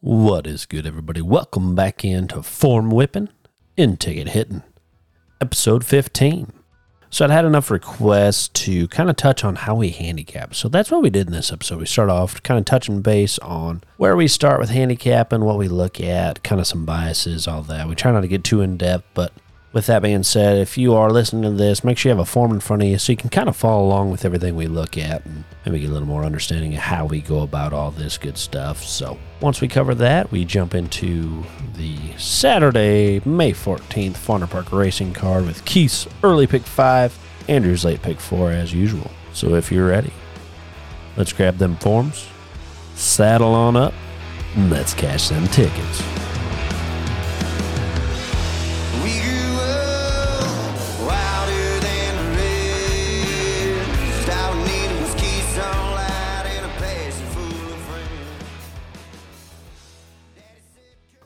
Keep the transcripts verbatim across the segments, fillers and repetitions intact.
What is good, everybody? Welcome back into Form Whipping and Ticket Hitting, episode fifteen. So I'd had enough requests to kind of touch on how we handicap. So that's what we did in this episode. We start off kind of touching base on where we start with handicapping, what we look at, kind of some biases, all that. We try not to get too in-depth, but with that being said, if you are listening to this, make sure you have a form in front of you so you can kind of follow along with everything we look at and maybe get a little more understanding of how we go about all this good stuff. So once we cover that, we jump into the Saturday, May fourteenth, Fonner Park Racing card with Keith's early pick five, Andrew's late pick four as usual. So if you're ready, let's grab them forms, saddle on up, and let's cash them tickets.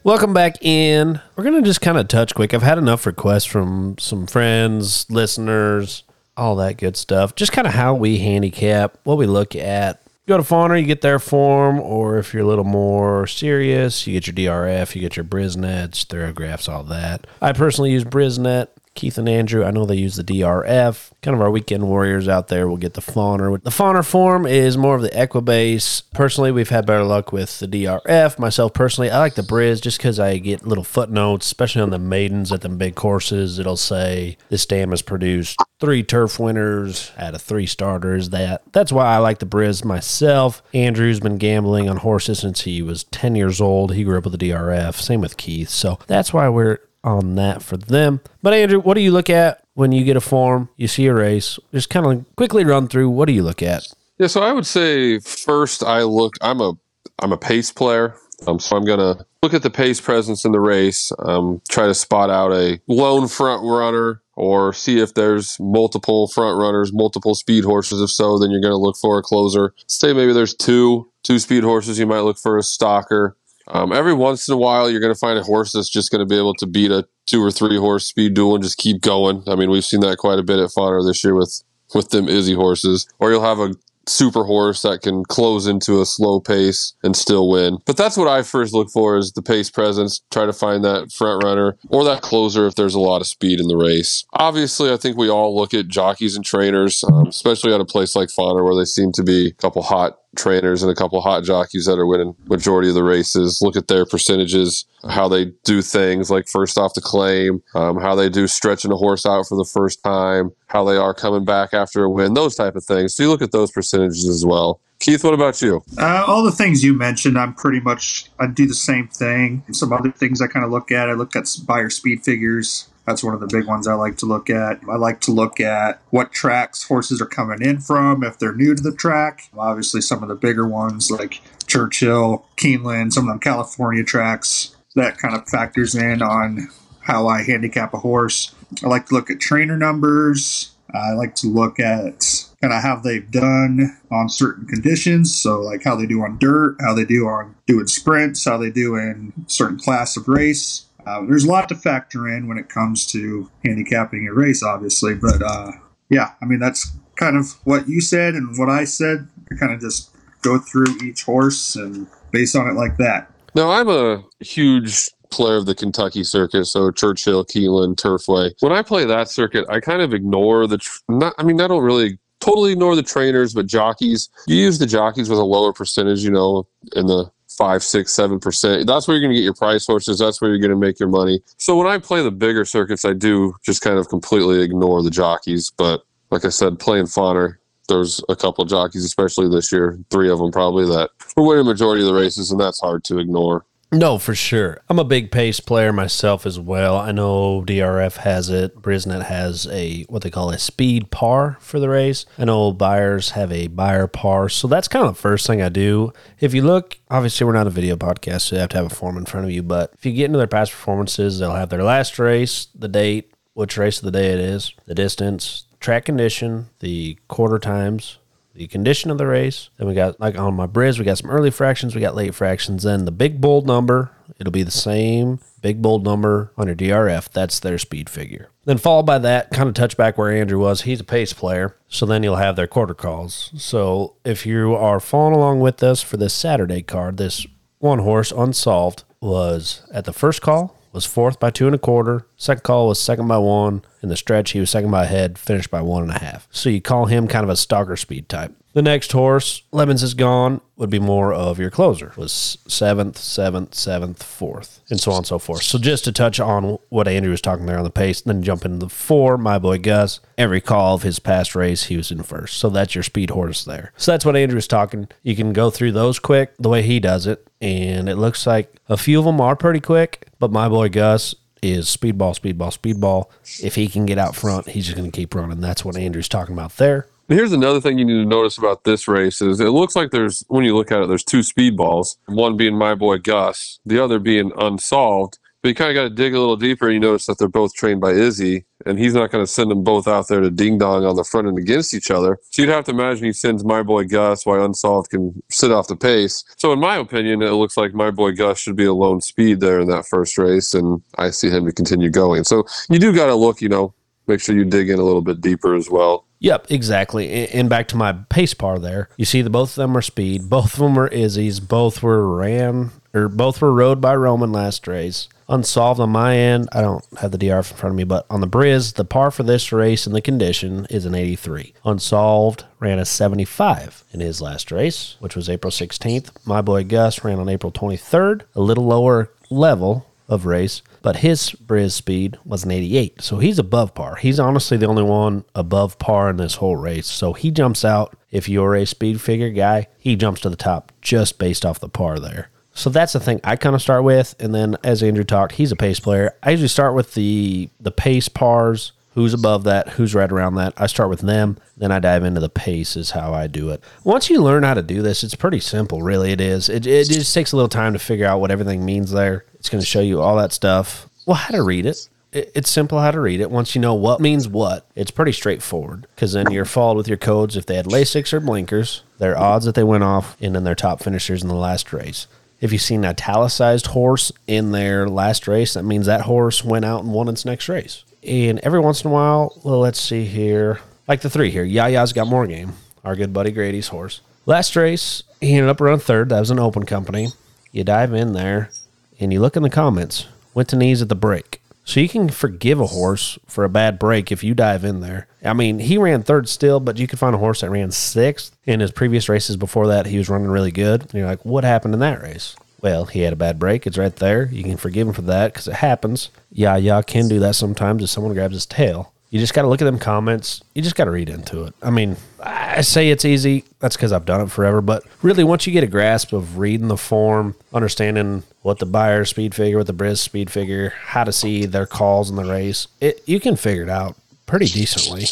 Welcome back in. We're going to just kind of touch quick. I've had enough requests from some friends, listeners, all that good stuff. Just kind of how we handicap, what we look at. You go to Fonner, you get their form, or if you're a little more serious, you get your D R F, you get your Brisnets, Thoroughgraphs, all that. I personally use Brisnet. Keith and Andrew, I know they use the D R F. Kind of our weekend warriors out there will get the Fonner. The Fonner form is more of the Equibase. Personally, we've had better luck with the D R F. Myself, personally, I like the Briz just because I get little footnotes, especially on the maidens at the big courses. It'll say, this dam has produced three turf winners out of three starters. That That's why I like the Briz myself. Andrew's been gambling on horses since he was ten years old. He grew up with the D R F. Same with Keith. So that's why we're on that for them. But Andrew, what do you look at when you get a form, you see a race? Just kind of quickly run through, what do you look at? Yeah, so I would say first I look, I'm a I'm a pace player. Um, so I'm going to look at the pace presence in the race, um, try to spot out a lone front runner or see if there's multiple front runners, multiple speed horses. If so, then you're going to look for a closer. Say maybe there's two, two speed horses, you might look for a stalker. Um, every once in a while, you're going to find a horse that's just going to be able to beat a two or three horse speed duel and just keep going. I mean, we've seen that quite a bit at Fonner this year with, with them Izzy horses. Or you'll have a super horse that can close into a slow pace and still win. But that's what I first look for is the pace presence, try to find that front runner or that closer if there's a lot of speed in the race. Obviously, I think we all look at jockeys and trainers, um, especially at a place like Fonner where they seem to be a couple hot trainers and a couple hot jockeys that are winning majority of the races. Look at their percentages, how they do things like first off the claim, um, how they do stretching a horse out for the first time, how they are coming back after a win, those type of things. So you look at those percentages as well. Keith, what about you? Uh, all the things you mentioned, I'm pretty much, I do the same thing. Some other things I kind of look at, I look at some Beyer speed figures. That's one of the big ones I like to look at. I like to look at what tracks horses are coming in from, if they're new to the track. Obviously, some of the bigger ones like Churchill, Keeneland, some of them California tracks. That kind of factors in on how I handicap a horse. I like to look at trainer numbers. I like to look at kind of how they've done on certain conditions. So like how they do on dirt, how they do on doing sprints, how they do in certain class of race. Uh, there's a lot to factor in when it comes to handicapping a race, obviously. But, uh, yeah, I mean, that's kind of what you said and what I said. I kind of just go through each horse and base on it like that. Now, I'm a huge player of the Kentucky circuit, so Churchill, Keeneland, Turfway. When I play that circuit, I kind of ignore the tr- – not, I mean, I don't really totally ignore the trainers, but jockeys. You use the jockeys with a lower percentage, you know, in the – five, six, seven percent. That's where you're going to get your prize horses. That's where you're going to make your money. So when I play the bigger circuits, I do just kind of completely ignore the jockeys. But like I said, playing Fonner, there's a couple of jockeys, especially this year, three of them probably that were winning majority of the races, and that's hard to ignore. No, for sure. I'm a big pace player myself as well. I know D R F has it. Brisnet has a, what they call a speed par for the race. I know Buyers have a Buyer par. So that's kind of the first thing I do. If you look, obviously we're not a video podcast, so you have to have a form in front of you. But if you get into their past performances, they'll have their last race, the date, which race of the day it is, the distance, track condition, the quarter times, the condition of the race. Then we got, like on my Briz, we got some early fractions, we got late fractions. Then the big bold number, it'll be the same big bold number on your D R F. That's their speed figure. Then followed by that, kind of touch back where Andrew was. He's a pace player. So then you'll have their quarter calls. So if you are following along with us for this Saturday card, this one horse, Unsolved, was at the first call, was fourth by two and a quarter. Second call was second by one. In the stretch, he was second by a head, finished by one and a half. So you call him kind of a stalker speed type. The next horse, Lemons Is Gone, would be more of your closer. Was seventh, seventh, seventh, fourth, and so on and so forth. So just to touch on what Andrew was talking there on the pace, and then jump into the four, my boy Gus. Every call of his past race, he was in first. So that's your speed horse there. So that's what Andrew was talking. You can go through those quick, the way he does it. And it looks like a few of them are pretty quick, but my boy Gus is speedball, speedball, speedball. If he can get out front, he's just going to keep running. That's what Andrew's talking about there. Here's another thing you need to notice about this race is it looks like there's, when you look at it, there's two speedballs, one being my boy Gus, the other being Unsolved. But you kind of got to dig a little deeper and you notice that they're both trained by Izzy, and he's not going to send them both out there to ding-dong on the front end against each other. So you'd have to imagine he sends my boy Gus while Unsolved can sit off the pace. So in my opinion, it looks like my boy Gus should be a lone speed there in that first race, and I see him to continue going. So you do got to look, you know, make sure you dig in a little bit deeper as well. Yep, exactly. And back to my pace par there. You see, the both of them are speed. Both of them are Izzy's. Both were ran, or both were rode by Roman last race. Unsolved on my end, I don't have the D R F in front of me, but on the Bris, the par for this race and the condition is an eighty-three. Unsolved ran a seventy-five in his last race, which was April sixteenth. My boy Gus ran on April twenty-third, a little lower level of race, but his Bris speed was an eighty-eight. So he's above par. He's honestly the only one above par in this whole race. So he jumps out. If you're a speed figure guy, he jumps to the top just based off the par there. So that's the thing I kind of start with. And then as Andrew talked, he's a pace player. I usually start with the, the pace pars, who's above that, who's right around that. I start with them. Then I dive into the pace is how I do it. Once you learn how to do this, it's pretty simple. Really, it is. It, it just takes a little time to figure out what everything means there. It's going to show you all that stuff. Well, how to read it. it. It's simple how to read it. Once you know what means what, it's pretty straightforward. Because then you're followed with your codes. If they had Lasix or blinkers, their odds that they went off, and then their top finishers in the last race. If you've seen an italicized horse in their last race, that means that horse went out and won its next race. And every once in a while, well, let's see here. Like the three here, Yaya's Got More Game, our good buddy Grady's horse. Last race, he ended up around third. That was an open company. You dive in there. And you look in the comments, went to knees at the break. So you can forgive a horse for a bad break if you dive in there. I mean, he ran third still, but you can find a horse that ran sixth. In his previous races before that, he was running really good. And you're like, what happened in that race? Well, he had a bad break. It's right there. You can forgive him for that because it happens. Yeah, yeah, can do that sometimes if someone grabs his tail. You just got to look at them comments. You just got to read into it. I mean, I say it's easy. That's because I've done it forever. But really, once you get a grasp of reading the form, understanding what the Beyer speed figure, what the Bris speed figure, how to see their calls in the race, it you can figure it out pretty decently.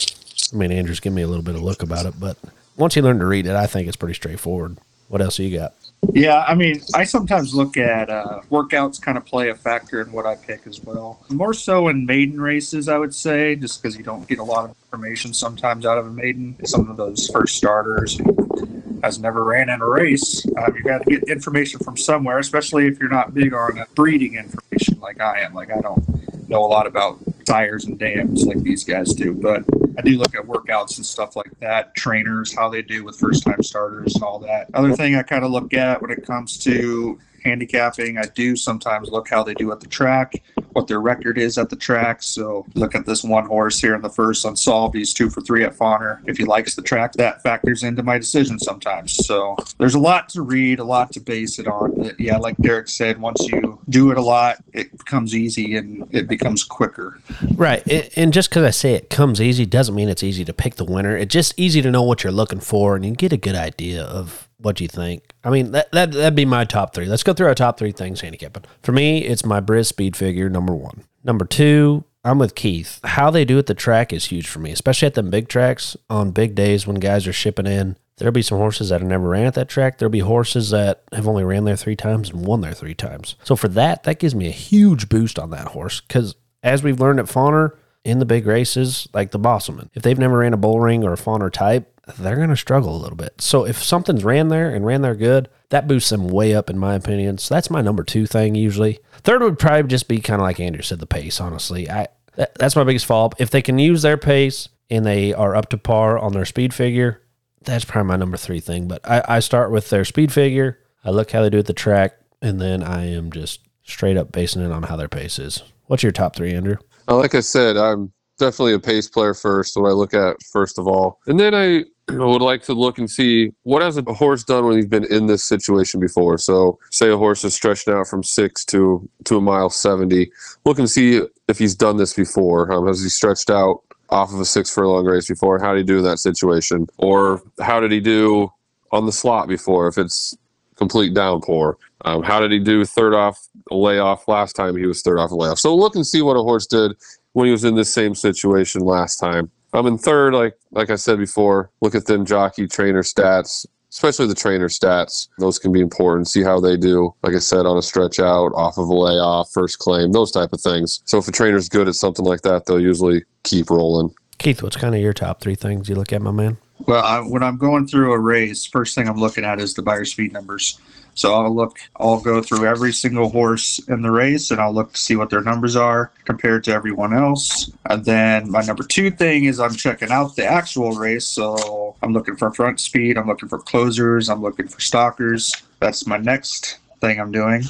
I mean, Andrew's giving me a little bit of look about it. But once you learn to read it, I think it's pretty straightforward. What else you got? Yeah, I mean, I sometimes look at uh, workouts kind of play a factor in what I pick as well. More so in maiden races, I would say, just because you don't get a lot of information sometimes out of a maiden. Some of those first starters who has never ran in a race, uh, you got to get information from somewhere, especially if you're not big on breeding information like I am. Like, I don't know a lot about sires and dams like these guys do, but I do look at workouts and stuff like that, trainers, how they do with first-time starters and all that. Other thing I kind of look at when it comes to handicapping, I do sometimes look how they do at the track, what their record is at the track. So look at this one horse here in the first, Unsolved. He's two for three at Fonner. If he likes the track, that factors into my decision sometimes. So there's a lot to read, a lot to base it on. But yeah, like Derek said, once you do it a lot, it becomes easy and it becomes quicker. Right. And just because I say it comes easy doesn't mean it's easy to pick the winner. It's just easy to know what you're looking for and you get a good idea of what you think. I mean, that, that, that'd be my top three. Let's go through our top three things handicapping. For me, it's my Bris speed figure, number one. Number two, I'm with Keith. How they do at the track is huge for me, especially at them big tracks on big days when guys are shipping in. There'll be some horses that have never ran at that track. There'll be horses that have only ran there three times and won there three times. So for that, that gives me a huge boost on that horse because as we've learned at Fonner, in the big races, like the Bosselman, if they've never ran a bullring or a Fonner type, they're going to struggle a little bit. So if something's ran there and ran there good, that boosts them way up in my opinion. So that's my number two thing usually. Third would probably just be kind of like Andrew said, the pace, honestly. I that, That's my biggest fault. If they can use their pace and they are up to par on their speed figure, that's probably my number three thing. But I, I start with their speed figure. I look how they do at the track. and then I am just straight up basing it on how their pace is. What's your top three, Andrew? Uh, like I said, I'm definitely a pace player first, what I look at first of all. And then I would like to look and see what has a horse done when he's been in this situation before. So say a horse is stretching out from six to, to a mile seventy. Look and see if he's done this before. Um, has he stretched out off of a six furlong race before? How did he do in that situation? Or how did he do on the slot before if it's complete downpour? Um, how did he do third off layoff last time he was third off layoff? So look and see what a horse did when he was in this same situation last time. Um, and third, like like I said before, look at them jockey trainer stats, especially the trainer stats. Those can be important. See how they do, like I said, on a stretch out, off of a layoff, first claim, those type of things. So if a trainer's good at something like that, they'll usually keep rolling. Keith, what's kind of your top three things you look at, my man? Well, I, when I'm going through a race, first thing I'm looking at is the Beyer speed numbers. So I'll look, I'll go through every single horse in the race, and I'll look to see what their numbers are compared to everyone else. And then my number two thing is I'm checking out the actual race. So I'm looking for front speed, I'm looking for closers, I'm looking for stalkers. That's my next thing I'm doing.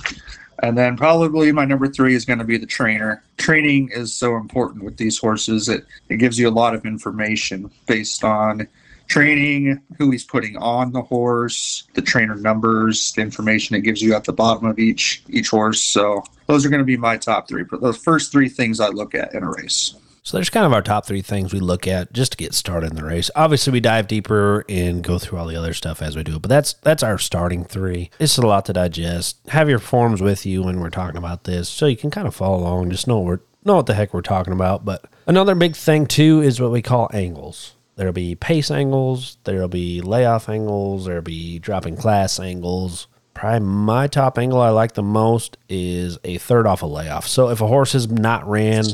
And then probably my number three is going to be the trainer. Training is so important with these horses. It, it gives you a lot of information based on training, who he's putting on the horse, the trainer numbers, the information it gives you at the bottom of each each horse. So those are going to be my top three, but those first three things I look at in a race. So there's kind of our top three things we look at just to get started in the race. Obviously, we dive deeper and go through all the other stuff as we do it, but that's that's our starting three. It's a lot to digest. Have your forms with you when we're talking about this so you can kind of follow along, just know what, know what the heck we're talking about. But another big thing, too, is what we call angles. There'll be pace angles, there'll be layoff angles, there'll be dropping class angles. Probably my top angle I like the most is a third off a layoff. So if a horse has not ran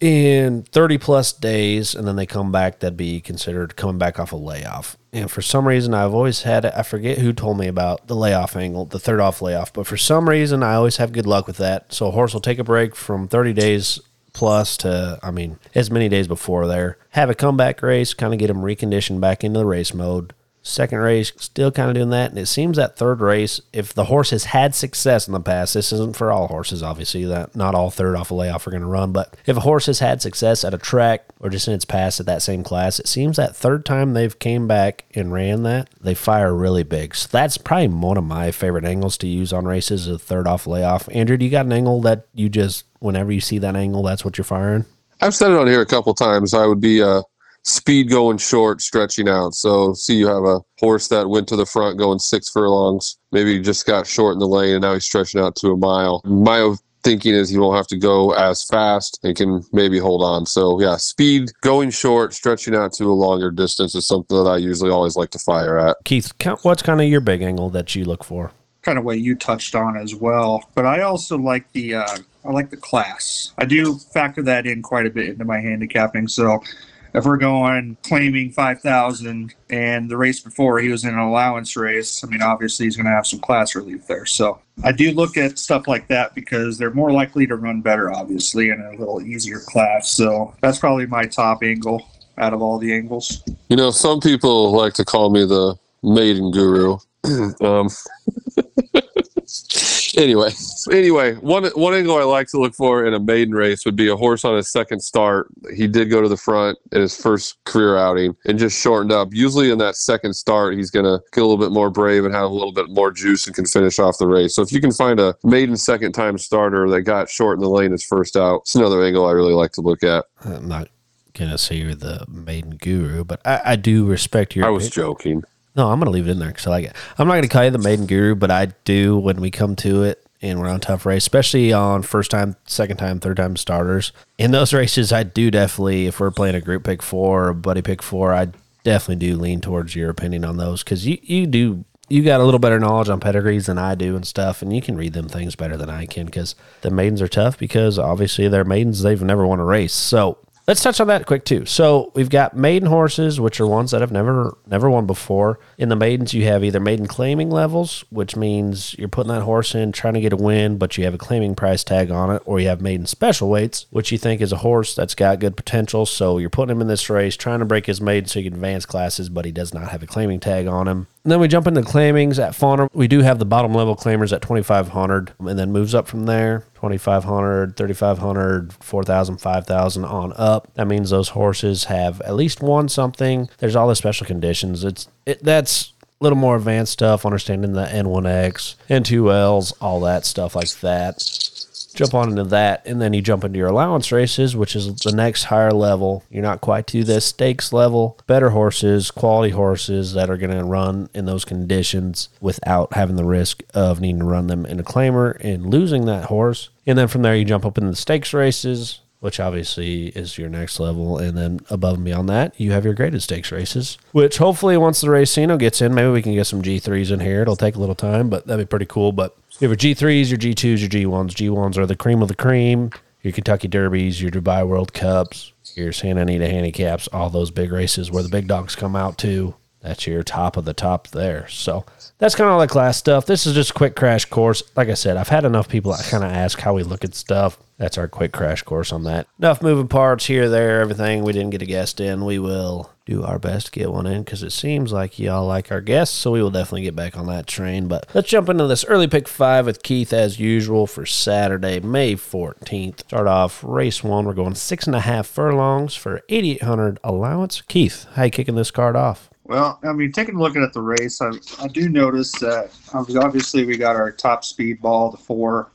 in thirty plus days and then they come back, that'd be considered coming back off a layoff. And for some reason, I've always had it. I forget who told me about the layoff angle, the third off layoff. But for some reason, I always have good luck with that. So a horse will take a break from thirty days plus to, I mean, as many days before there. Have a comeback race, kind of get them reconditioned back into the race mode. Second race, still kind of doing that. And it seems that third race, if the horse has had success in the past, this isn't for all horses, obviously, that not all third off a layoff are going to run, but if a horse has had success at a track or just in its past at that same class, it seems that third time they've came back and ran that, they fire really big. So that's probably one of my favorite angles to use on races, a third off layoff. Andrew, do you got an angle that you just, whenever you see that angle, that's what you're firing? I've said it on here a couple times. I would be uh speed going short, stretching out. So see, you have a horse that went to the front going six furlongs. Maybe he just got short in the lane and now he's stretching out to a mile. My thinking is he won't have to go as fast and can maybe hold on. So yeah, speed going short, stretching out to a longer distance is something that I usually always like to fire at. Keith, what's kind of your big angle that you look for? Kind of what you touched on as well. But I also like the, uh, I like the class. I do factor that in quite a bit into my handicapping. So if we're going claiming five thousand and the race before he was in an allowance race, I mean, obviously he's going to have some class relief there. So I do look at stuff like that because they're more likely to run better, obviously, in a little easier class. So that's probably my top angle out of all the angles. You know, some people like to call me the maiden guru. um, anyway, anyway, one one angle I like to look for in a maiden race would be a horse on his second start. He did go to the front in his first career outing and just shortened up. Usually in that second start, he's going to get a little bit more brave and have a little bit more juice and can finish off the race. So if you can find a maiden second time starter that got short in the lane his first out, it's another angle I really like to look at. I'm not going to say you're the maiden guru, but I, I do respect your I was opinion. Joking. No, I'm going to leave it in there because I like it. I'm not going to call you the maiden guru, but I do when we come to it and we're on tough race, especially on first time, second time, third time starters. In those races, I do definitely, if we're playing a group pick four or a buddy pick four, I definitely do lean towards your opinion on those because you, you do, you got a little better knowledge on pedigrees than I do and stuff, and you can read them things better than I can because the maidens are tough because obviously they're maidens. They've never won a race. So let's touch on that quick, too. So we've got maiden horses, which are ones that have never never won before. In the maidens, you have either maiden claiming levels, which means you're putting that horse in, trying to get a win, but you have a claiming price tag on it, or you have maiden special weights, which you think is a horse that's got good potential. So you're putting him in this race, trying to break his maiden so he can advance classes, but he does not have a claiming tag on him. And then we jump into claimings at Fonner. We do have the bottom level claimers at twenty-five hundred and then moves up from there. twenty-five hundred, thirty-five hundred, four thousand, five thousand on up. That means those horses have at least won something. There's all the special conditions. It's it, that's a little more advanced stuff, understanding the N one X, N two Ls, all that stuff like that. Jump on into that, and then you jump into your allowance races, which is the next higher level. You're not quite to the stakes level. Better horses, quality horses that are going to run in those conditions without having the risk of needing to run them in a claimer and losing that horse. And then from there, you jump up into the stakes races, which obviously is your next level. And then above and beyond that, you have your graded stakes races, which hopefully once the Racino gets in, maybe we can get some G threes in here. It'll take a little time, but that'd be pretty cool. But you have your G threes, your G twos, your G ones. G ones are the cream of the cream, your Kentucky Derbies, your Dubai World Cups, your Santa Anita Handicaps, all those big races where the big dogs come out to. That's your top of the top there. So that's kind of all the class stuff. This is just a quick crash course. Like I said, I've had enough people that kind of ask how we look at stuff. That's our quick crash course on that. Enough moving parts here, there, everything. We didn't get a guest in. We will do our best to get one in because it seems like y'all like our guests, so we will definitely get back on that train. But let's jump into this early pick five with Keith as usual for Saturday, May fourteenth. Start off race one. We're going six and a half furlongs for eighty-eight hundred allowance. Keith, how you kicking this card off? Well, I mean, taking a look at the race, I, I do notice that obviously we got our top speed ball, the four,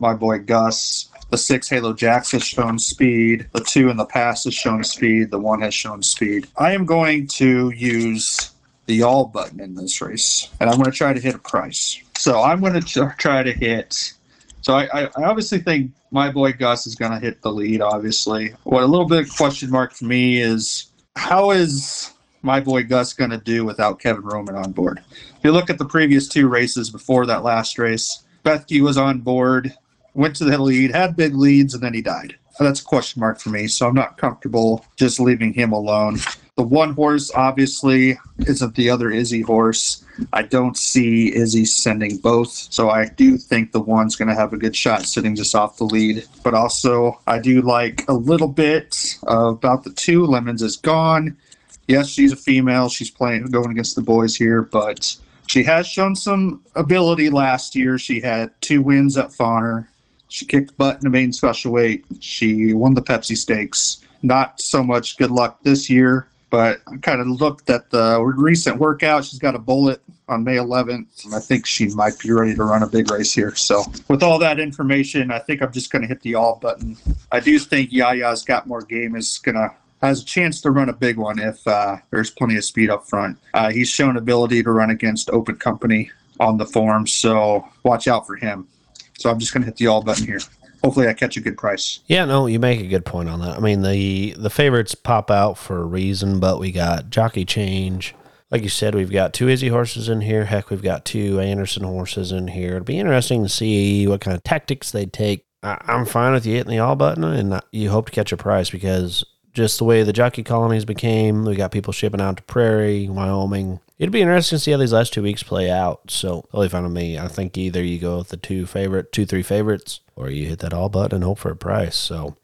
my boy Gus. The six, Halo Jacks, has shown speed. The two in the past has shown speed. The one has shown speed. I am going to use the all button in this race, and I'm going to try to hit a price. So I'm going to try to hit. So I, I obviously think my boy Gus is going to hit the lead, obviously. What a little bit of question mark for me is how is my boy Gus going to do without Kevin Roman on board? If you look at the previous two races before that last race, Bethke was on board, went to the lead, had big leads, and then he died. That's a question mark for me, so I'm not comfortable just leaving him alone. The one horse, obviously, isn't the other Izzy horse. I don't see Izzy sending both, so I do think the one's going to have a good shot sitting just off the lead. But also, I do like a little bit about the two. Lemons is gone. Yes, she's a female. She's playing, going against the boys here, but she has shown some ability last year. She had two wins at Fonner. She kicked butt in the main special weight. She won the Pepsi Stakes. Not so much good luck this year, but I kind of looked at the recent workout. She's got a bullet on May eleventh, and I think she might be ready to run a big race here. So with all that information, I think I'm just going to hit the all button. I do think Yaya's Got More Game is going to has a chance to run a big one if uh, there's plenty of speed up front. Uh, he's shown ability to run against open company on the form, so watch out for him. So I'm just going to hit the all button here. Hopefully I catch a good price. Yeah, no, you make a good point on that. I mean, the, the favorites pop out for a reason, but we got jockey change. Like you said, we've got two Izzy horses in here. Heck, we've got two Anderson horses in here. It'll be interesting to see what kind of tactics they take. I, I'm fine with you hitting the all button, and you hope to catch a price because just the way the jockey colonies became, we got people shipping out to Prairie, Wyoming. It'd be interesting to see how these last two weeks play out. So, totally fine with me. I think either you go with the two favorite, two, three favorites, or you hit that all button and hope for a price. So,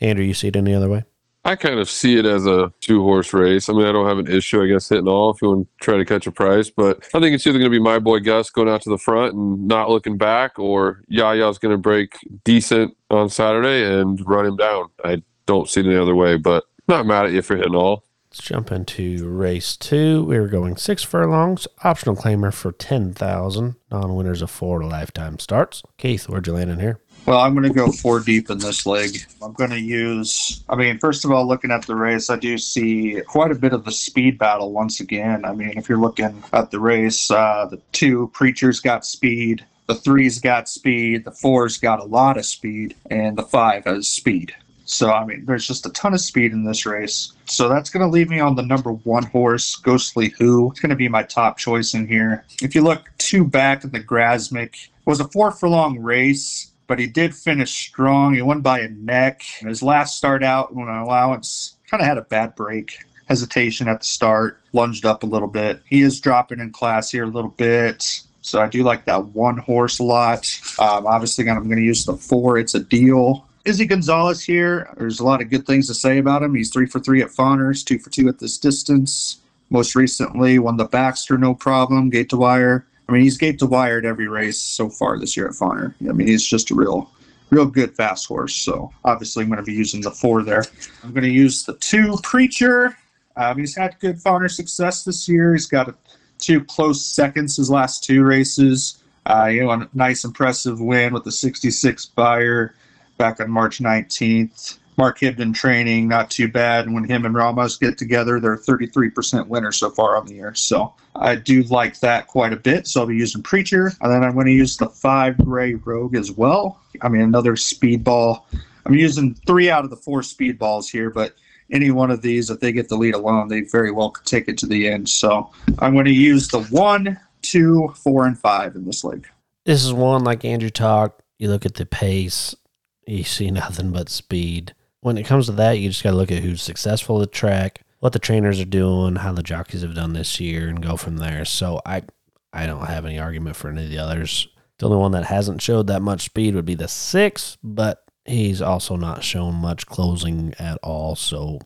Andrew, you see it any other way? I kind of see it as a two-horse race. I mean, I don't have an issue, I guess, hitting all if you want to try to catch a price. But I think it's either going to be my boy Gus going out to the front and not looking back, or Yaya's going to break decent on Saturday and run him down. I don't see it any other way, but not mad at you for hitting all. Let's jump into race two. We were going six furlongs, optional claimer for ten thousand. Non-winners of four to lifetime starts. Keith, where'd you land in here? Well, I'm going to go four deep in this leg. I'm going to use, I mean, first of all, looking at the race, I do see quite a bit of the speed battle once again. I mean, if you're looking at the race, uh, the two, Preacher's got speed. The three's got speed. The four's got a lot of speed. And the five has speed. So, I mean, there's just a ton of speed in this race. So that's going to leave me on the number one horse, Ghostly Who. It's going to be my top choice in here. If you look two back at the Grasmick, it was a four-furlong race, but he did finish strong. He won by a neck. His last start out when an allowance kind of had a bad break. Hesitation at the start, lunged up a little bit. He is dropping in class here a little bit. So I do like that one horse a lot. Um, obviously, I'm going to use the four. It's a deal. Izzy Gonzalez here. There's a lot of good things to say about him. He's three for three at Fonner's, two for two at this distance. Most recently, won the Baxter, no problem. Gate to wire. I mean, he's gate to wired every race so far this year at Fonner. I mean, he's just a real, real good fast horse. So obviously, I'm going to be using the four there. I'm going to use the two Preacher. Um, he's had good Fonner success this year. He's got a, two close seconds his last two races. Uh, you know, a nice, impressive win with the sixty-six Beyer back on March nineteenth. Mark Hibden training, not too bad. And when him and Ramos get together, they're thirty-three percent winners so far on the year. So I do like that quite a bit. So I'll be using Preacher. And then I'm going to use the five Gray Rogue as well. I mean, another speedball. I'm using three out of the four speedballs here, but any one of these, if they get the lead alone, they very well could take it to the end. So I'm going to use the one, two, four, and five in this league. This is one, like Andrew talked, you look at the pace, you see nothing but speed. When it comes to that, you just got to look at who's successful at the track, what the trainers are doing, how the jockeys have done this year, and go from there. So I I don't have any argument for any of the others. The only one that hasn't showed that much speed would be the six, but he's also not shown much closing at all, so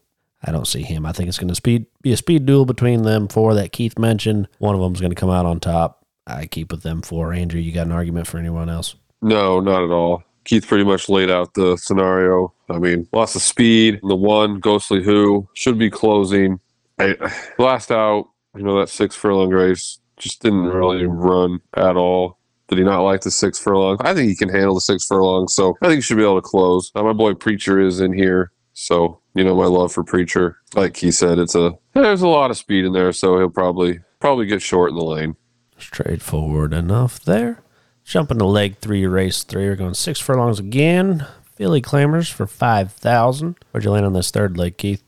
I don't see him. I think it's going to speed be a speed duel between them four that Keith mentioned. One of them's going to come out on top. I keep with them four. Andrew, you got an argument for anyone else? No, not at all. Keith pretty much laid out the scenario. I mean, lots of speed. The one, Ghostly Who, should be closing. I, last out, you know, that six furlong race just didn't really run at all. Did he not like the six furlong? I think he can handle the six furlong, so I think he should be able to close. Now, my boy Preacher is in here, so, you know, my love for Preacher. Like he said, it's a there's a lot of speed in there, so he'll probably probably get short in the lane. Straightforward enough there. Jumping to leg three, race three. We're going six furlongs again. Philly Clammers for five thousand dollars. Where'd you land on this third leg, Keith?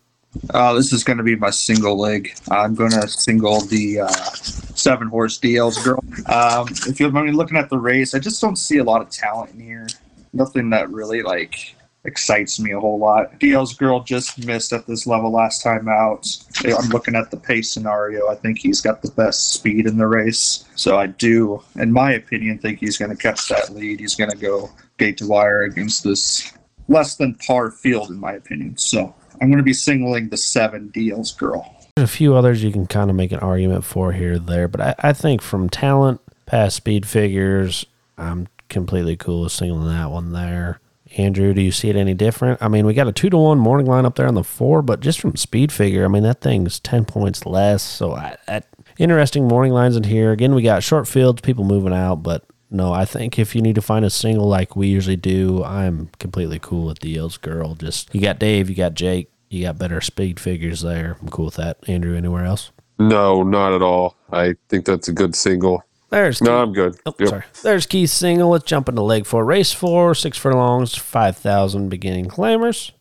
Uh, this is going to be my single leg. I'm going to single the uh, seven-horse Deals Girl. Um, if you're I mean, looking at the race, I just don't see a lot of talent in here. Nothing that really, like, excites me a whole lot. Deals Girl just missed at this level last time out. I'm looking at the pace scenario. I think he's got the best speed in the race. So I do, in my opinion, think he's going to catch that lead. He's going to go gate to wire against this less than par field, in my opinion. So I'm going to be singling the seven Deals Girl. There's a few others you can kind of make an argument for here or there, but I, I think from talent, past speed figures, I'm completely cool with singling that one there. Andrew, do you see it any different? I mean, we got a two to one morning line up there on the four, but just from speed figure, I mean, that thing's ten points less. So I, I, interesting morning lines in here. Again, we got short fields, people moving out, but no, I think if you need to find a single like we usually do, I'm completely cool with the Deals Girl. Just you got Dave, you got Jake, you got better speed figures there. I'm cool with that. Andrew, anywhere else? No, not at all. I think that's a good single. There's no, Keith. I'm good. Oh, yep. Sorry. There's Keith's single. Let's jump into leg four, race four, six furlongs, five thousand beginning Clammers.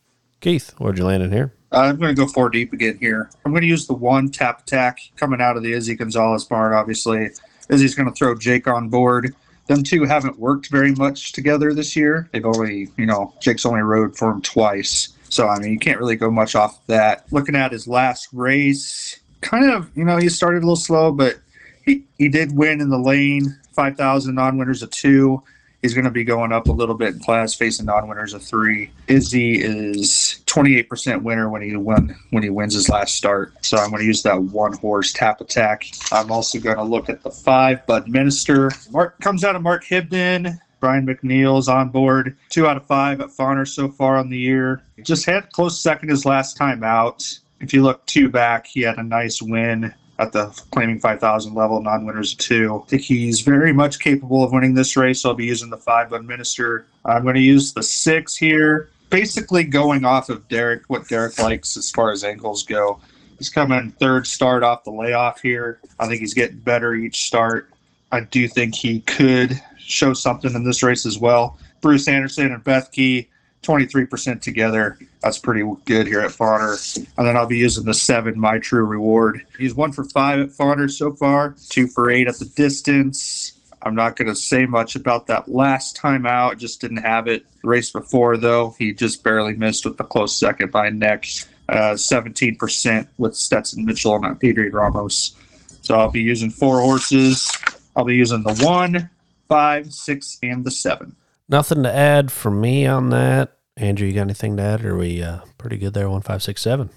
Keith, where'd you land in here? Uh, I'm going to go four deep again here. I'm going to use the one, Tap Attack, coming out of the Izzy Gonzalez barn, obviously. Izzy's going to throw Jake on board. Them two haven't worked very much together this year. They've only, you know, Jake's only rode for him twice. So, I mean, you can't really go much off that. Looking at his last race, kind of, you know, he started a little slow, but He, he did win in the lane, five thousand, non-winners of two. He's going to be going up a little bit in class, facing non-winners of three. Izzy is twenty-eight percent winner when he won, when he wins his last start. So I'm going to use that one-horse Tap Attack. I'm also going to look at the five, Bud Minister. Mark comes out of Mark Hibden. Brian McNeil's on board. Two out of five at Fonner so far on the year. Just had close second his last time out. If you look two back, he had a nice win at the claiming five thousand level, non-winners of two. I think he's very much capable of winning this race. So I'll be using the five, Bud Minister. I'm going to use the six here. Basically going off of Derek, what Derek likes as far as angles go. He's coming third start off the layoff here. I think he's getting better each start. I do think he could show something in this race as well. Bruce Anderson and Bethke, twenty-three percent together. That's pretty good here at Fonner. And then I'll be using the seven, My True Reward. He's one for five at Fonner so far, two for eight at the distance. I'm not going to say much about that last time out. Just didn't have it. The race before, though, he just barely missed with the close second by neck, uh, seventeen percent with Stetson Mitchell and Pedro Ramos. So I'll be using four horses. I'll be using the one, five, six, and the seven. Nothing to add for me on that. Andrew, you got anything to add? Or are we uh, pretty good there? One, five, six, seven.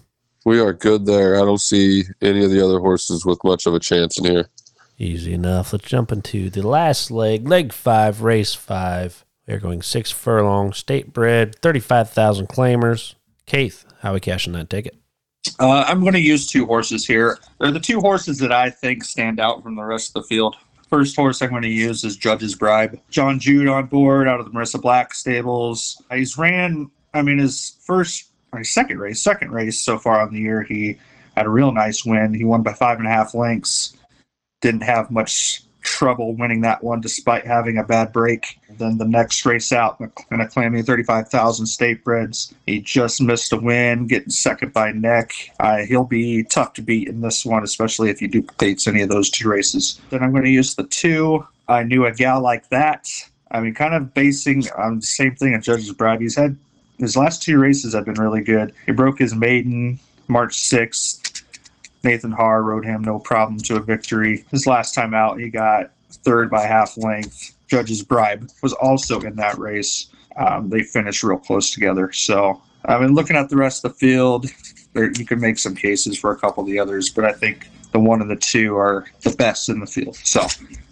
We are good there. I don't see any of the other horses with much of a chance in here. Easy enough. Let's jump into the last leg, leg five, race five. They're going six furlong, state bred, thirty-five thousand claimers. Keith, how are we cashing that ticket? Uh, I'm going to use two horses here. They're the two horses that I think stand out from the rest of the field. First horse I'm going to use is Judge's Bribe. John Jude on board out of the Marissa Black stables. He's ran, I mean, his first, or his second race, second race so far on the year. He had a real nice win. He won by five and a half lengths. Didn't have much trouble winning that one despite having a bad break. Then the next race out, McClammy, thirty-five thousand state breds. He just missed a win, getting second by neck. Uh, he'll be tough to beat in this one, especially if he duplicates any of those two races. Then I'm going to use the two. I Knew a Gal Like That. I mean, kind of basing on the same thing at Judge's Bribe. He's had his last two races have been really good. He broke his maiden March sixth. Nathan Haar rode him no problem to a victory. His last time out, he got third by half length. Judge's Bribe was also in that race. Um, they finished real close together. So, I mean, looking at the rest of the field, there, you can make some cases for a couple of the others, but I think the one and the two are the best in the field. So,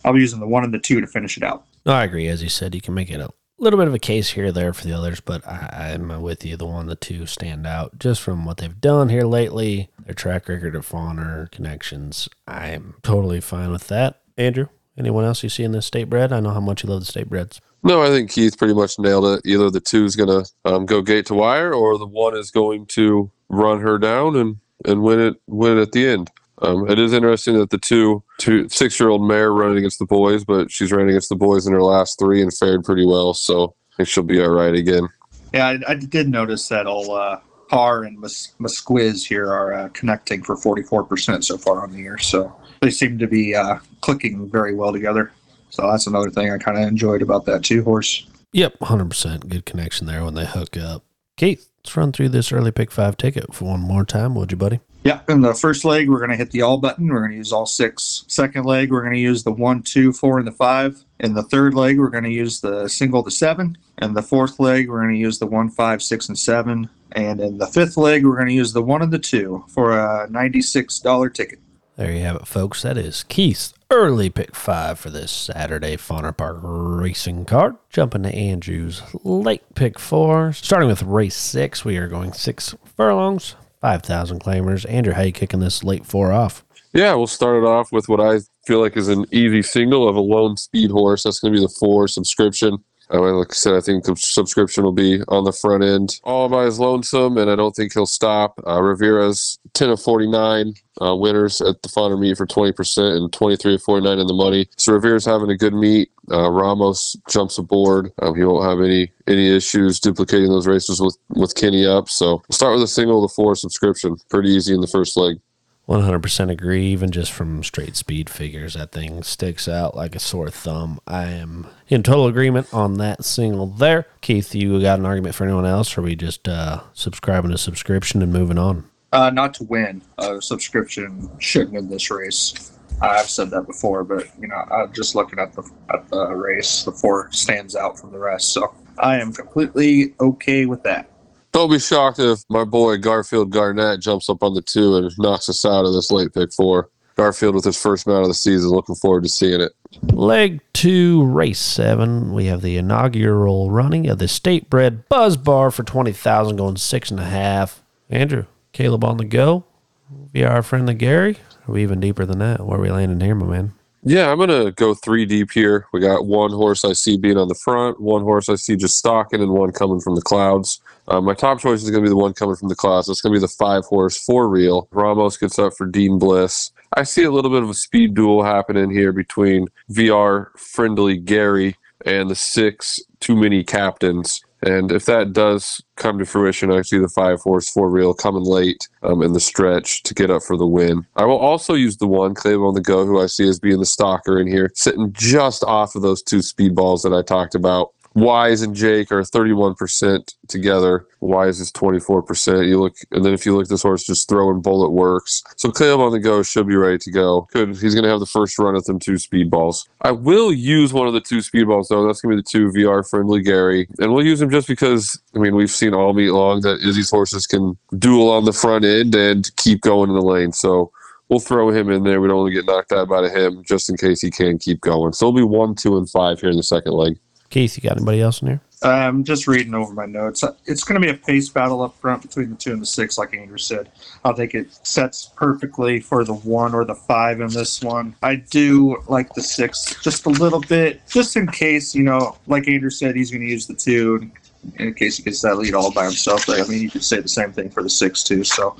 I'll be using the one and the two to finish it out. No, I agree. As you said, you can make it a little bit of a case here or there for the others, but I, I'm with you. The one and the two stand out just from what they've done here lately. Their track record of Fonner connections. I'm totally fine with that. Andrew, anyone else you see in the state bred? I know how much you love the state breds. No, I think Keith pretty much nailed it. Either the two is going to um, go gate to wire, or the one is going to run her down and, and win it win it at the end. Um, it is interesting that the two, two six-year-old mare running against the boys, but she's ran against the boys in her last three and fared pretty well, so I think she'll be all right again. Yeah, I, I did notice that old uh, Haar and Mus- Musquiz here are uh, connecting for forty-four percent so far on the year, so they seem to be uh, clicking very well together. So that's another thing I kind of enjoyed about that two-horse. Yep, one hundred percent good connection there when they hook up. Keith, let's run through this early pick five ticket for one more time, would you, buddy? Yeah, in the first leg, we're going to hit the all button. We're going to use all six. Second leg, we're going to use the one, two, four, and the five. In the third leg, we're going to use the single, the seven. In the fourth leg, we're going to use the one, five, six, and seven. And in the fifth leg, we're going to use the one and the two for a ninety-six dollars ticket. There you have it, folks. That is Keith's early pick five for this Saturday Fonner Park racing card. Jumping to Andrew's late pick four. Starting with race six, we are going six furlongs. five thousand claimers. Andrew, how are you kicking this late four off? Yeah, we'll start it off with what I feel like is an easy single of a lone speed horse. That's going to be the four, Subscription. I mean, like I said, I think the Subscription will be on the front end. All by his lonesome, and I don't think he'll stop. Uh, Rivera's ten of forty-nine uh, winners at the Fonner meet for twenty percent and twenty-three of forty-nine in the money. So Rivera's having a good meet. Uh, Ramos jumps aboard. Um, he won't have any any issues duplicating those races with, with Kenny up. So we'll start with a single of the four, Subscription. Pretty easy in the first leg. one hundred percent agree, even just from straight speed figures. That thing sticks out like a sore thumb. I am in total agreement on that single there. Keith, you got an argument for anyone else, or are we just uh, subscribing to Subscription and moving on? Uh, not to win. Uh, Subscription should win this race. I've said that before, but you know, I'm just looking at the at the race. The four stands out from the rest, so I am completely okay with that. Don't be shocked if my boy Garfield Garnett jumps up on the two and knocks us out of this late pick four. Garfield with his first mount of the season. Looking forward to seeing it. Leg two, race seven. We have the inaugural running of the state bred Buzz Bar for twenty thousand going six and a half. Andrew, Caleb on the go. Be our friend the Gary. Are we even deeper than that? Where are we landing here, my man? Yeah, I'm going to go three deep here. We got one horse I see being on the front, one horse I see just stalking, and one coming from the clouds. Um, my top choice is going to be the one coming from the clouds. It's going to be the five-horse four-reel. Ramos gets up for Dean Bliss. I see a little bit of a speed duel happening here between V R-friendly Gary and the six Too Many Captains. And if that does come to fruition, I see the five-horse four-reel coming late um, in the stretch to get up for the win. I will also use the one, Caleb on the go, who I see as being the stalker in here, sitting just off of those two speed balls that I talked about. Wise and Jake are thirty-one percent together. Wise is twenty-four percent. You look, and then if you look at this horse, just throwing bullet works. So Caleb on the go should be ready to go. Good. He's going to have the first run at them two speedballs. I will use one of the two speedballs, though. That's going to be the two V R Friendly Gary. And we'll use him just because, I mean, we've seen all meet long that Izzy's horses can duel on the front end and keep going in the lane. So we'll throw him in there. We don't want to get knocked out by him just in case he can keep going. So it'll be one, two, and five here in the second leg. Keith, you got anybody else in here? I'm just reading over my notes. It's going to be a pace battle up front between the two and the six, like Andrew said. I think it sets perfectly for the one or the five in this one. I do like the six just a little bit, just in case, you know, like Andrew said, he's going to use the two in case he gets that lead all by himself. But, I mean, you could say the same thing for the six, too. So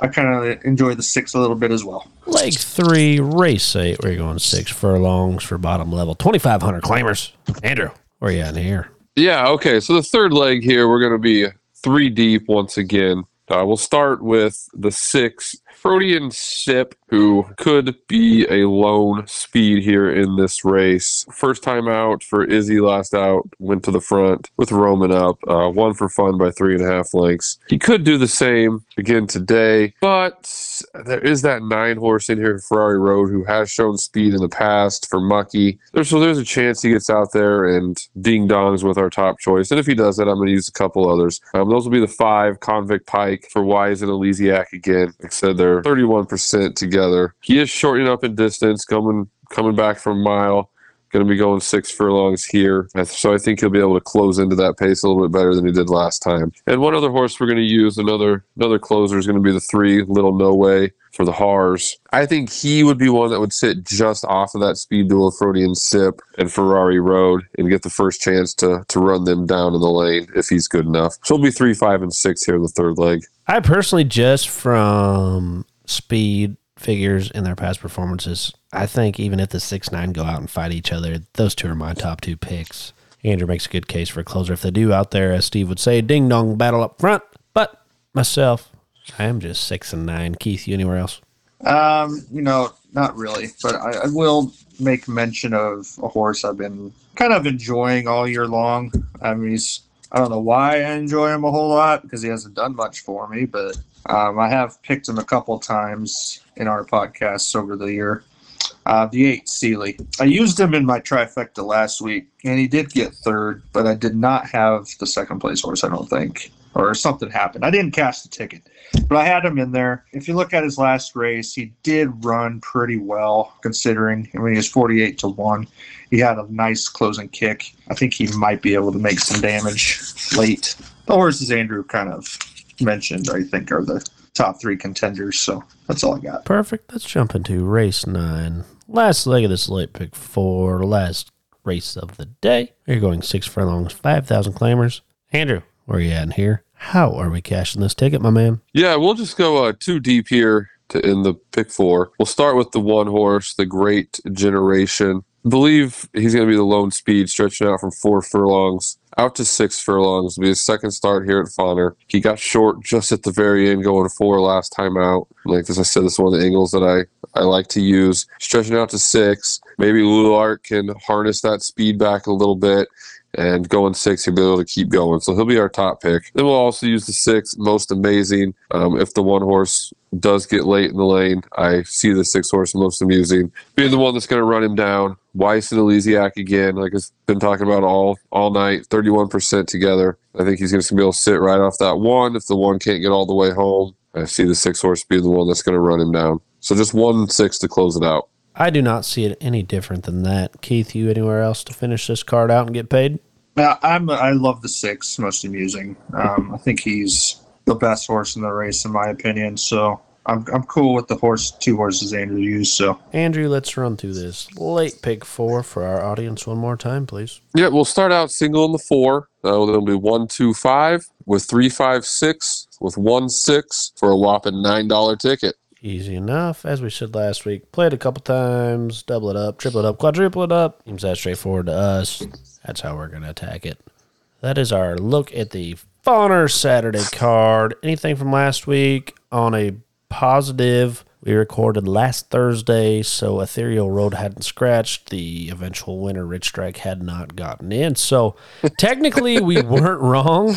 I kind of enjoy the six a little bit as well. Leg three, race eight. We're going six furlongs for bottom level. twenty-five hundred claimers. Andrew, where are you at in here? Yeah, okay. So the third leg here, we're going to be three deep once again. Uh, we'll start with the six, Freudian Sip, who could be a lone speed here in this race. First time out for Izzy, last out, went to the front with Roman up. Uh, one for fun by three and a half lengths. He could do the same again today, but there is that nine horse in here, Ferrari Road, who has shown speed in the past for Mucky. There's, so there's a chance he gets out there and ding-dongs with our top choice. And if he does that, I'm going to use a couple others. Um, those will be the five, Convict Pike, for Wise and Elysiac again. Like I said, they're thirty-one percent together. He is shortening up in distance, coming coming back from a mile. Going to be going six furlongs here. So I think he'll be able to close into that pace a little bit better than he did last time. And one other horse we're going to use, another another closer, is going to be the three, Little No Way, for the Hars. I think he would be one that would sit just off of that speed duel of Freudian Sip and Ferrari Road and get the first chance to to run them down in the lane if he's good enough. So it'll be three, five, and six here in the third leg. I personally, just from speed figures in their past performances, I think even if the six, nine go out and fight each other, those two are my top two picks. Andrew makes a good case for a closer if they do out there, as Steve would say, ding dong battle up front. But myself, I am just six and nine. Keith, you anywhere else? Um, you know, not really, but I, I will make mention of a horse I've been kind of enjoying all year long. I mean, he's, I don't know why I enjoy him a whole lot because he hasn't done much for me, but um, I have picked him a couple times in our podcasts over the year. Uh, the eight, Sealy. I used him in my trifecta last week, and he did get third, but I did not have the second place horse, I don't think, or something happened. I didn't cash the ticket, but I had him in there. If you look at his last race, he did run pretty well, considering. I mean, he was forty-eight to one. He had a nice closing kick. I think he might be able to make some damage late. The horses Andrew kind of mentioned, I think, are the top three contenders, so that's all I got. Perfect. Let's jump into race nine. Last leg of this late pick four, last race of the day. We're going six furlongs, five thousand claimers. Andrew, where are you at in here? How are we cashing this ticket, my man? Yeah, we'll just go uh, two deep here to end the pick four. We'll start with the one horse, the Great Generation. I believe he's going to be the lone speed, stretching out from four furlongs out to six furlongs. It'll be his second start here at Fonner. He got short just at the very end, going four last time out. Like as I said, this is one of the angles that I, I like to use. Stretching out to six. Maybe Lulart can harness that speed back a little bit. And going six, he'll be able to keep going. So he'll be our top pick. Then we'll also use the six, Most Amazing. Um, if the one horse does get late in the lane, I see the six horse Most Amazing being the one that's going to run him down. Weiss and Elysiac again, like I've been talking about all all night, thirty-one percent together. I think he's going to be able to sit right off that one. If the one can't get all the way home, I see the six horse being the one that's going to run him down. So just one six to close it out. I do not see it any different than that. Keith, you anywhere else to finish this card out and get paid? Yeah, I'm, I love the six, Most Amusing. Um, I think he's the best horse in the race, in my opinion. So I'm I'm cool with the horse, two horses Andrew used. So Andrew, let's run through this late pick four for our audience one more time, please. Yeah, we'll start out single in the four. Uh, there'll be one, two, five with three, five, six with one, six for a whopping nine dollar ticket. Easy enough. As we said last week, play it a couple times, double it up, triple it up, quadruple it up. Seems that straightforward to us. That's how we're going to attack it. That is our look at the Fonner Saturday card. Anything from last week on a positive We recorded last Thursday, so Ethereal Road hadn't scratched. The eventual winner, Rich Strike, had not gotten in. So technically, we weren't wrong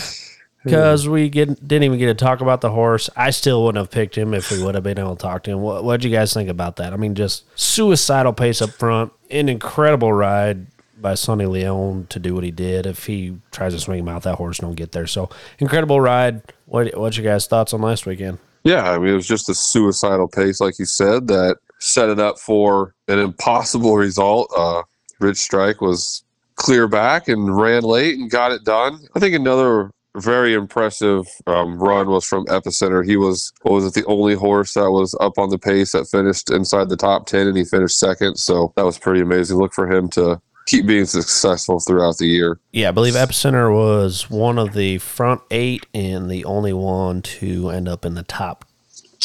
because we get, didn't even get to talk about the horse. I still wouldn't have picked him if we would have been able to talk to him. What what'd you guys think about that? I mean, just suicidal pace up front, an incredible ride by Sonny Leon to do what he did. If he tries to swing him out, that horse don't get there. So incredible ride. What what's your guys' thoughts on last weekend? Yeah, I mean, it was just a suicidal pace, like you said, that set it up for an impossible result. Uh, Rich Strike was clear back and ran late and got it done. I think another very impressive um, run was from Epicenter. He was, what was it, the only horse that was up on the pace that finished inside the top ten, and he finished second. So that was pretty amazing. Look for him to keep being successful throughout the year. Yeah, I believe Epicenter was one of the front eight and the only one to end up in the top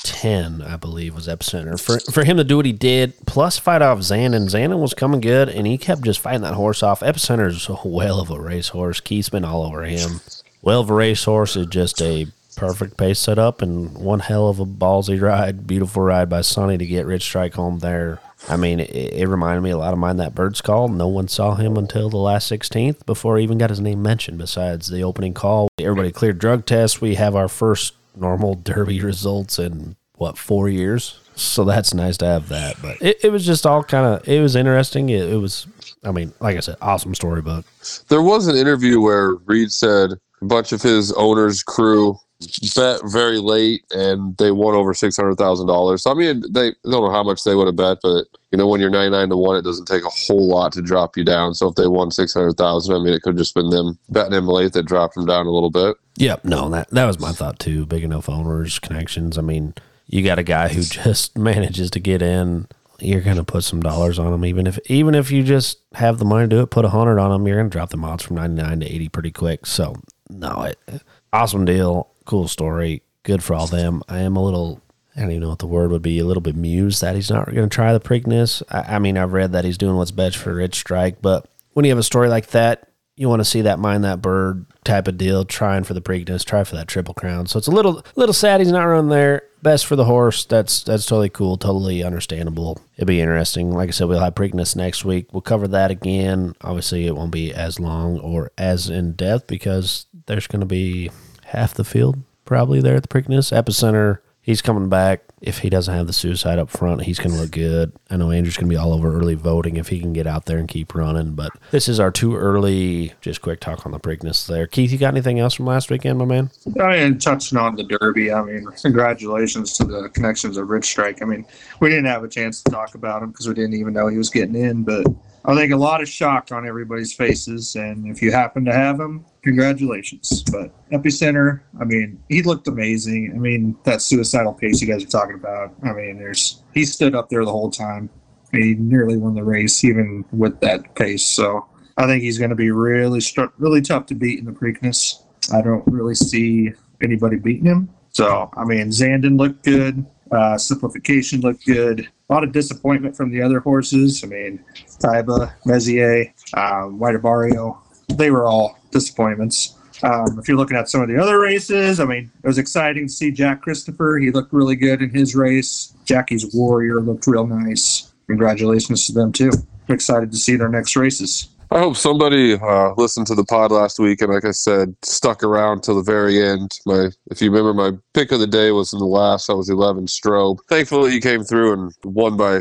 ten, I believe, was Epicenter. For for him to do what he did, plus fight off Zandon. Zandon was coming good, and he kept just fighting that horse off. Epicenter's a whale of a racehorse. Keith's been all over him. Whale of a racehorse is just a perfect pace setup and one hell of a ballsy ride, beautiful ride by Sonny to get Rich Strike home there. I mean, it, it reminded me a lot of Mind That Bird's Call. No one saw him until the last sixteenth before he even got his name mentioned besides the opening call. Everybody cleared drug tests. We have our first normal Derby results in, what, four years? So that's nice to have that. But it, it was just all kind of – it was interesting. It, it was, I mean, like I said, awesome storybook. There was an interview where Reed said a bunch of his owner's crew – bet very late, and they won over six hundred thousand dollars. So I mean, they I don't know how much they would have bet, but you know, when you're ninety nine to one, it doesn't take a whole lot to drop you down. So if they won six hundred thousand, I mean, it could have just been them betting him late that dropped them down a little bit. Yep, no, that that was my thought too. Big enough owners, connections. I mean, you got a guy who just manages to get in. You're gonna put some dollars on him, even if even if you just have the money to do it. Put a hundred on him, you're gonna drop the odds from ninety nine to eighty pretty quick. So no, it awesome deal. Cool story. Good for all them. I am a little, I don't even know what the word would be, a little bit amused that he's not going to try the Preakness. I, I mean, I've read that he's doing what's best for Rich Strike, but when you have a story like that, you want to see that Mind That Bird type of deal, trying for the Preakness, try for that Triple Crown. So it's a little little sad he's not running there. Best for the horse. That's that's totally cool, totally understandable. It'll be interesting. Like I said, we'll have Preakness next week. We'll cover that again. Obviously, it won't be as long or as in-depth because there's going to be half the field probably there at the Preakness. Epicenter, he's coming back. If he doesn't have the suicide up front, he's going to look good. I know Andrew's going to be all over early voting if he can get out there and keep running, but this is our too early, just quick talk on the Preakness there. Keith, you got anything else from last weekend, my man? I mean, touching on the Derby, I mean, congratulations to the connections of Rich Strike. I mean, we didn't have a chance to talk about him because we didn't even know he was getting in, but I think a lot of shock on everybody's faces, and if you happen to have him, congratulations. But Epicenter, I mean, he looked amazing. I mean, that suicidal pace you guys are talking about, I mean, there's he stood up there the whole time. He nearly won the race, even with that pace. So I think he's going to be really, really tough to beat in the Preakness. I don't really see anybody beating him. So, I mean, Zandon looked good. Uh, simplification looked good. A lot of disappointment from the other horses. I mean, Taiba, Mezier, uh, White Barrio, they were all disappointments. Um, if you're looking at some of the other races, I mean, it was exciting to see Jack Christopher. He looked really good in his race. Jackie's Warrior looked real nice. Congratulations to them, too. I'm excited to see their next races. I hope somebody uh, listened to the pod last week and, like I said, stuck around till the very end. My, if you remember, my pick of the day was in the last. I was eleven, Strobe. Thankfully, he came through and won by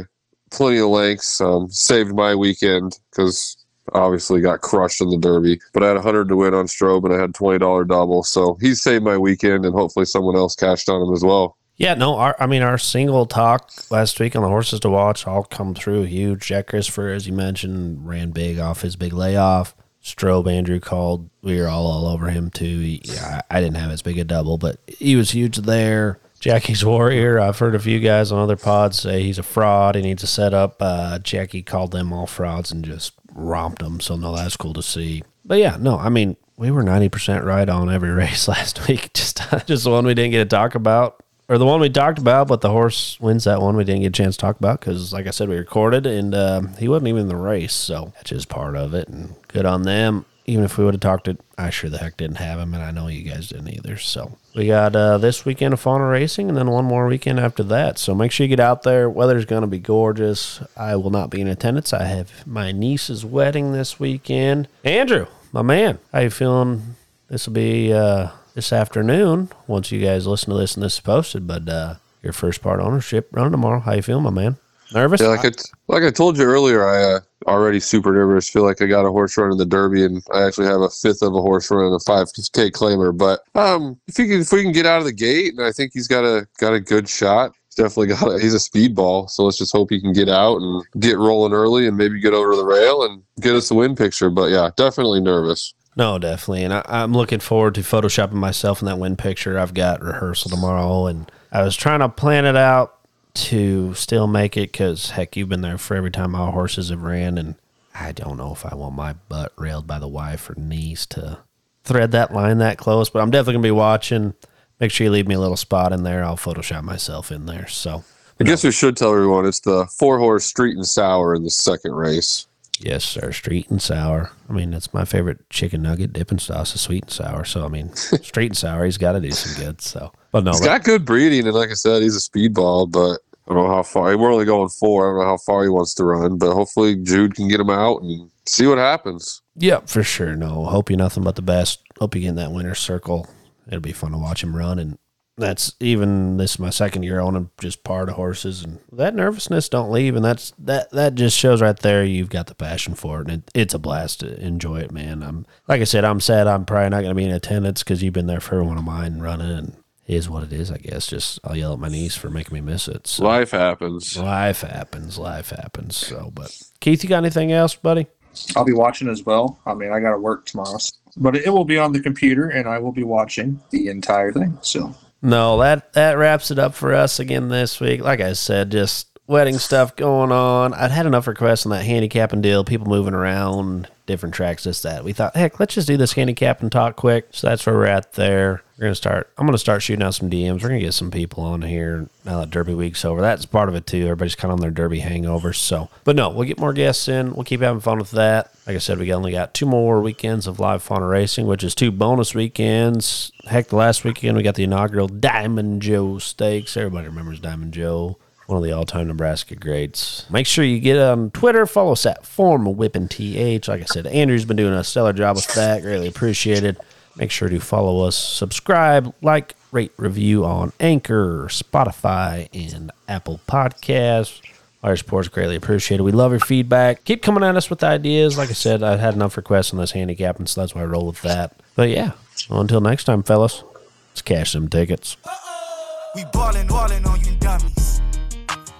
plenty of lengths. Um, saved my weekend because obviously got crushed in the Derby. But I had one hundred to win on Strobe and I had a twenty dollars double. So he saved my weekend, and hopefully someone else cashed on him as well. Yeah, no, our, I mean, our single talk last week on the horses to watch all come through huge. Jack Christopher, as you mentioned, ran big off his big layoff. Strobe, Andrew called. We were all, all over him, too. He, yeah, I didn't have as big a double, but he was huge there. Jackie's Warrior, I've heard a few guys on other pods say he's a fraud. He needs a setup. Uh, Jackie called them all frauds and just romped them, so no, that's cool to see. But, yeah, no, I mean, we were ninety percent right on every race last week, just, just the one we didn't get to talk about. Or the one we talked about, but the horse wins that one we didn't get a chance to talk about because, like I said, we recorded, and uh, he wasn't even in the race, so that's just part of it, and good on them. even if we would have talked it, I sure the heck didn't have him, and I know you guys didn't either. So we got uh, this weekend of Fonner Racing, and then one more weekend after that. So make sure you get out there. Weather's going to be gorgeous. I will not be in attendance. I have my niece's wedding this weekend. Andrew, my man, how you feeling? This will be uh, this afternoon once you guys listen to this and this is posted, but uh, your first part ownership running tomorrow. How you feeling, my man? Nervous? Yeah, like I, like I told you earlier, I uh, already super nervous. Feel like I got a horse run in the Derby, and I actually have a fifth of a horse run in a five K claimer. But um, if, he can, if we can get out of the gate, and I think he's got a got a good shot. He's definitely got a, he's a speedball, so let's just hope he can get out and get rolling early, and maybe get over the rail and get us the win picture. But yeah, definitely nervous. No, definitely, and I, I'm looking forward to photoshopping myself in that win picture. I've got rehearsal tomorrow, and I was trying to plan it out to still make it, because heck, you've been there for every time my horses have ran, and I don't know if I want my butt railed by the wife or niece to thread that line that close, but I'm definitely gonna be watching. Make sure you leave me a little spot in there. I'll Photoshop myself in there. So I guess we should tell everyone it's the four horse Street and Sour in the second race. Yes, sir. Street and Sour. I mean, that's my favorite chicken nugget dipping sauce is sweet and sour. So, I mean, Street and Sour, he's got to do some good. So, but no, he's got good breeding. And like I said, he's a speedball, but I don't know how far. We're only going four. I don't know how far he wants to run, but hopefully Jude can get him out and see what happens. Yeah, for sure. No, hope you nothing but the best. Hope you get in that winner's circle. It'll be fun to watch him run. And that's even this is my second year owning just part of horses, and that nervousness don't leave, and that's that that just shows right there you've got the passion for it, and it, it's a blast to enjoy it, man. I'm like I said, I'm sad I'm probably not going to be in attendance because you've been there for one of mine running, and it is what it is, I guess. Just I'll yell at my niece for making me miss it. So. Life happens. Life happens. Life happens. So, but Keith, you got anything else, buddy? I'll be watching as well. I mean, I got to work tomorrow, but it will be on the computer, and I will be watching the entire thing. So. No, that, that wraps it up for us again this week. Like I said, just wedding stuff going on. I'd had enough requests on that handicapping deal, people moving around, different tracks, this, that. We thought, heck, let's just do this handicap and talk quick. So that's where we're at there. We're going to start. I'm going to start shooting out some D Ms. We're going to get some people on here now that Derby week's over. That's part of it, too. Everybody's kind of on their Derby hangover. So, but no, we'll get more guests in. We'll keep having fun with that. Like I said, we only got two more weekends of live Fonner Racing, which is two bonus weekends. Heck, the last weekend we got the inaugural Diamond Joe Stakes. Everybody remembers Diamond Joe. One of the all-time Nebraska greats. Make sure you get on Twitter. Follow us at FormaWhippinTH. Like I said, Andrew's been doing a stellar job with that. Greatly appreciated. Make sure to follow us, subscribe, like, rate, review on Anchor, Spotify, and Apple Podcasts. All your support is greatly appreciated. We love your feedback. Keep coming at us with ideas. Like I said, I've had enough requests on this handicapping, so that's why I roll with that. But yeah, well, until next time, fellas, let's cash them tickets. Uh-oh. We ballin', ballin' on you dummies.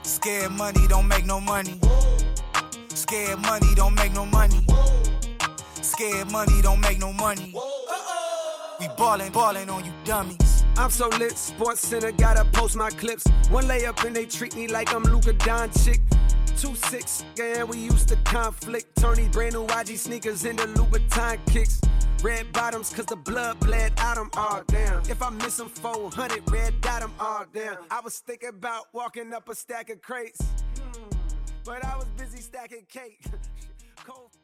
Scared money don't make no money. Scared money don't make no money. Scared money don't make no money. We ballin', ballin' on you dummies. I'm so lit, Sports Center gotta post my clips. One layup and they treat me like I'm Luka Doncic. two six, yeah, we used to conflict. Turning brand new I G sneakers into Louboutin kicks. Red bottoms, cause the blood bled out them all down. If I miss them four hundred, red dot them all down. I was thinking about walking up a stack of crates, mm, but I was busy stacking cake. Cold